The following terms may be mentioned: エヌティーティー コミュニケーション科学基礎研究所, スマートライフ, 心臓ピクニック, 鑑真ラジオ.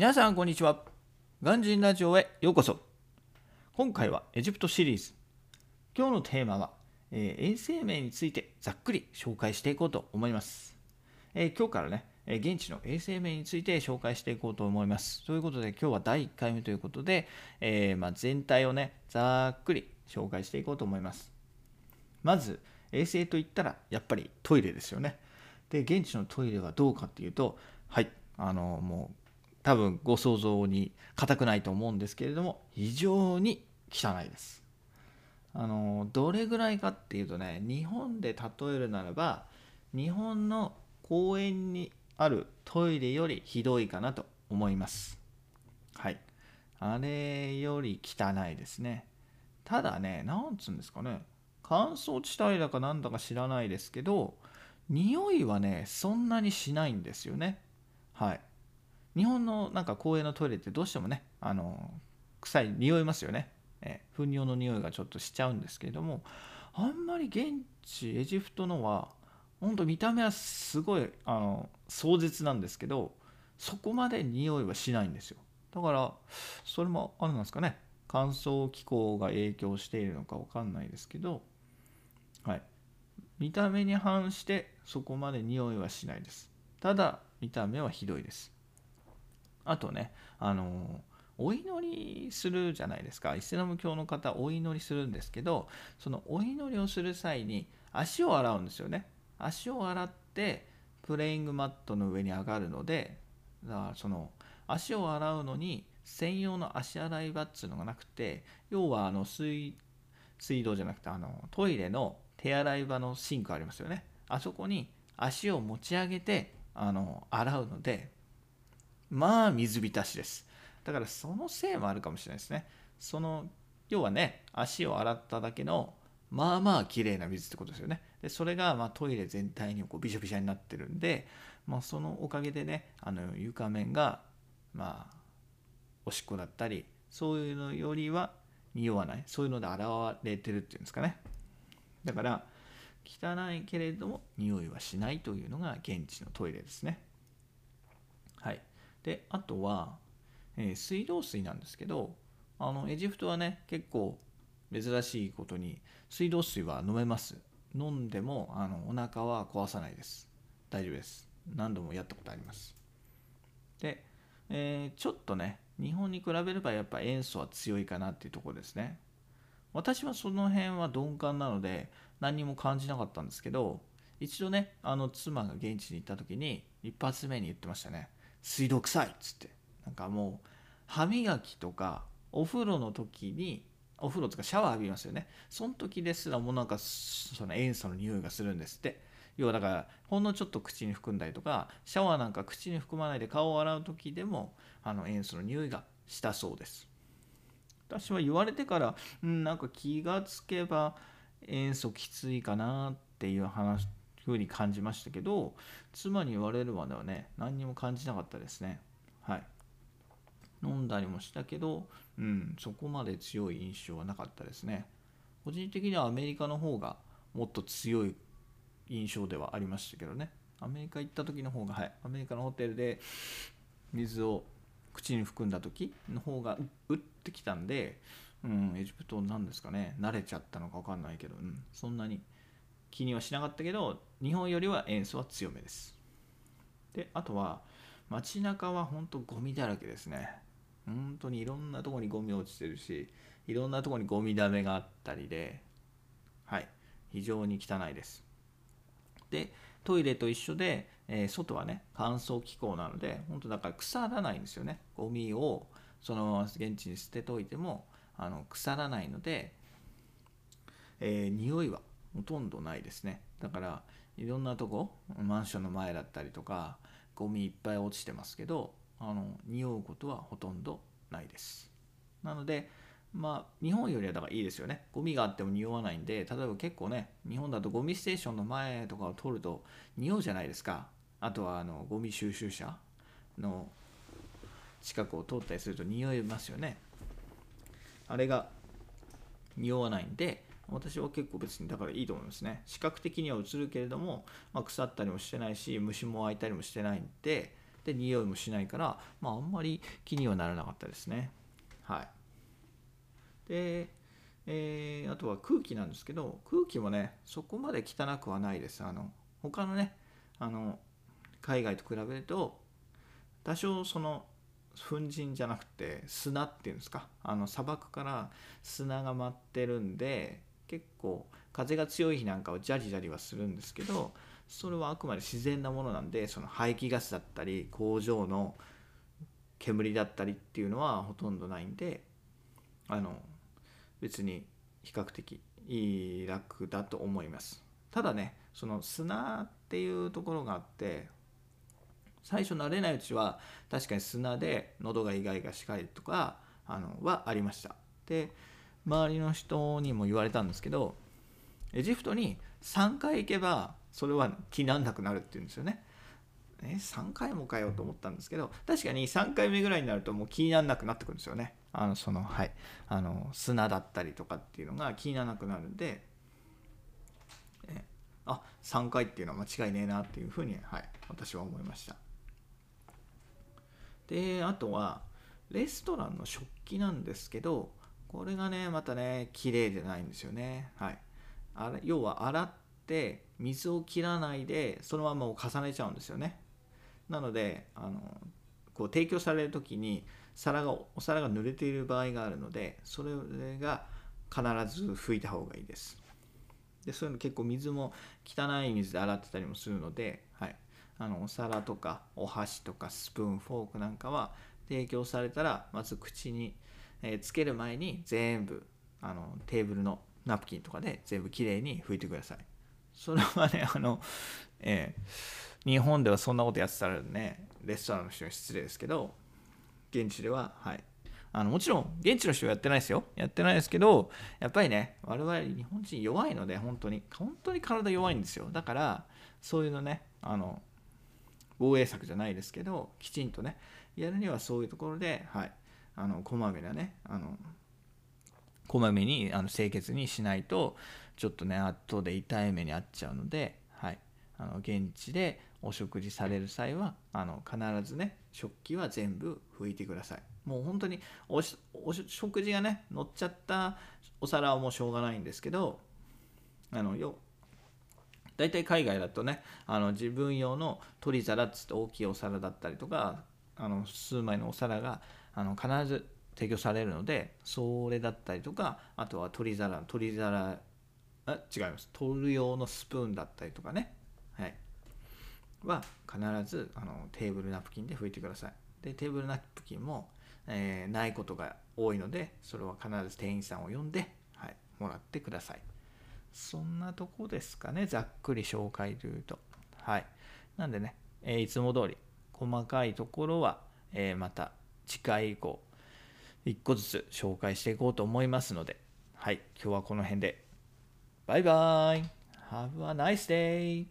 皆さんこんにちは。鑑真ラジオへようこそ。今回はエジプトシリーズ。今日のテーマは、衛生面についてざっくり紹介していこうと思います。今日からね、現地の衛生面について紹介していこうと思います。ということで今日は第1回目ということで、全体をね、ざっくり紹介していこうと思います。まず衛生といったらやっぱりトイレですよね。で、現地のトイレはどうかっていうと、はい、もう多分ご想像に固くないと思うんですけれども、非常に汚いです。どれぐらいかっていうとね、日本で例えるならば日本の公園にあるトイレよりひどいかなと思います。はい、あれより汚いですね。ただね、なんつうんですかね、乾燥地帯だかなんだか知らないですけど、匂いはねそんなにしないんですよね。はい、日本のなんか公園のトイレってどうしてもね、臭い、匂いますよね。糞尿の匂いがちょっとしちゃうんですけれども、あんまり現地エジプトのは本当見た目はすごい壮絶なんですけど、そこまで匂いはしないんですよ。だからそれもあれなんですかね、乾燥気候が影響しているのか分かんないですけど、はい、見た目に反してそこまで匂いはしないです。ただ見た目はひどいです。あとね、お祈りするじゃないですか。イスラム教の方お祈りするんですけど、そのお祈りをする際に足を洗うんですよね。足を洗ってプレイングマットの上に上がるので、だからその足を洗うのに専用の足洗い場っていうのがなくて、要は水道じゃなくてトイレの手洗い場のシンクありますよね。あそこに足を持ち上げて洗うので、まあ水浸しです。だからそのせいもあるかもしれないですね。要はね、足を洗っただけのまあまあ綺麗な水ってことですよね。でそれがトイレ全体にこうびしょびしょになってるんで、そのおかげでね、床面がおしっこだったりそういうのよりは匂わない、そういうので洗われてるっていうんですかね。だから汚いけれども匂いはしないというのが現地のトイレですね。はい。であとは、水道水なんですけど、エジプトはね結構珍しいことに水道水は飲めます。飲んでもお腹は壊さないです。大丈夫です。何度もやったことあります。で、ちょっとね日本に比べればやっぱ塩素は強いかなっていうところですね。私はその辺は鈍感なので何も感じなかったんですけど、一度ね妻が現地に行った時に一発目に言ってましたね。水道臭いっつって、なんかもう歯磨きとかお風呂の時に、お風呂とかシャワー浴びますよね。その時ですらもうなんかその塩素の匂いがするんですって。要はだからほんのちょっと口に含んだりとか、シャワーなんか口に含まないで顔を洗う時でも塩素の匂いがしたそうです。私は言われてからなんか気がつけば塩素きついかなっていうふうに感じましたけど、妻に言われるまではね何にも感じなかったですね。はい、飲んだりもしたけど、そこまで強い印象はなかったですね。個人的にはアメリカの方がもっと強い印象ではありましたけどね。アメリカ行った時の方が、はい、アメリカのホテルで水を口に含んだ時の方がうってきたんで、エジプトなんですかね、慣れちゃったのか分かんないけど、そんなに気にはしなかったけど、日本よりは塩素は強めです。で、あとは街中は本当ゴミだらけですね。本当にいろんなところにゴミ落ちてるし、いろんなところにゴミだめがあったりで、はい、非常に汚いです。で、トイレと一緒で、外はね乾燥気候なので、本当だから腐らないんですよね。ゴミをそのまま現地に捨てといても腐らないので、匂いはほとんどないですね。だからいろんなとこ、マンションの前だったりとかゴミいっぱい落ちてますけど、匂うことはほとんどないです。なので日本よりはだからいいですよね。ゴミがあっても匂わないんで、例えば結構ね日本だとゴミステーションの前とかを通ると匂うじゃないですか。あとはゴミ収集車の近くを通ったりすると匂いますよね。あれが匂わないんで、私は結構別にだからいいと思いますね。視覚的には映るけれども、腐ったりもしてないし虫も湧いたりもしてないんで、で匂いもしないから、まあ、あんまり気にはならなかったですね。はい、で、あとは空気なんですけど、空気もねそこまで汚くはないです。他のね海外と比べると多少その粉塵じゃなくて砂っていうんですか、砂漠から砂が舞ってるんで、結構風が強い日なんかはジャリジャリはするんですけど、それはあくまで自然なものなんで、その排気ガスだったり工場の煙だったりっていうのはほとんどないんで、別に比較的楽だと思います。ただね、その砂っていうところがあって、最初慣れないうちは確かに砂で喉がイガイガしたりとかはありました。で、周りの人にも言われたんですけど、エジプトに3回行けばそれは気にならなくなるっていうんですよね。3回もかよと思ったんですけど、確かに3回目ぐらいになるともう気にならなくなってくるんですよね。砂だったりとかっていうのが気にならなくなるんで、あ、3回っていうのは間違いねえなっていうふうに、はい、私は思いました。で、あとはレストランの食器なんですけど、これがねまたね綺麗じゃないんですよね。はい、要は洗って水を切らないでそのまま重ねちゃうんですよね。なのでこう提供される時にお皿が濡れている場合があるので、それが必ず拭いた方がいいです。で、そういうの結構水も汚い水で洗ってたりもするので、はい、お皿とかお箸とかスプーンフォークなんかは提供されたら、まず口につける前に全部テーブルのナプキンとかで全部きれいに拭いてください。それはね日本ではそんなことやってたらねレストランの人に失礼ですけど、現地では、はい、もちろん現地の人はやってないですよ、やってないですけど、やっぱりね我々日本人弱いので、本当に体弱いんですよ。だからそういうのね防衛策じゃないですけど、きちんとねやるにはそういうところで、はい、こまめなねこまめに清潔にしないと、ちょっとね後で痛い目に遭っちゃうので、はい、現地でお食事される際は必ずね食器は全部拭いてください。もう本当に食事がね乗っちゃったお皿はもうしょうがないんですけど、だいたい海外だとね自分用の取り皿っつって大きいお皿だったりとか数枚のお皿が必ず提供されるので、それだったりとか、あとは取る用のスプーンだったりとかね、はい、は必ずテーブルナプキンで拭いてください。で、テーブルナプキンも、ないことが多いので、それは必ず店員さんを呼んで、はい、もらってください。そんなとこですかね、ざっくり紹介というと。はい、なんでね、いつも通り細かいところは、また次回以降1個ずつ紹介していこうと思いますので、はい、今日はこの辺で。バイバイ。Have a nice day.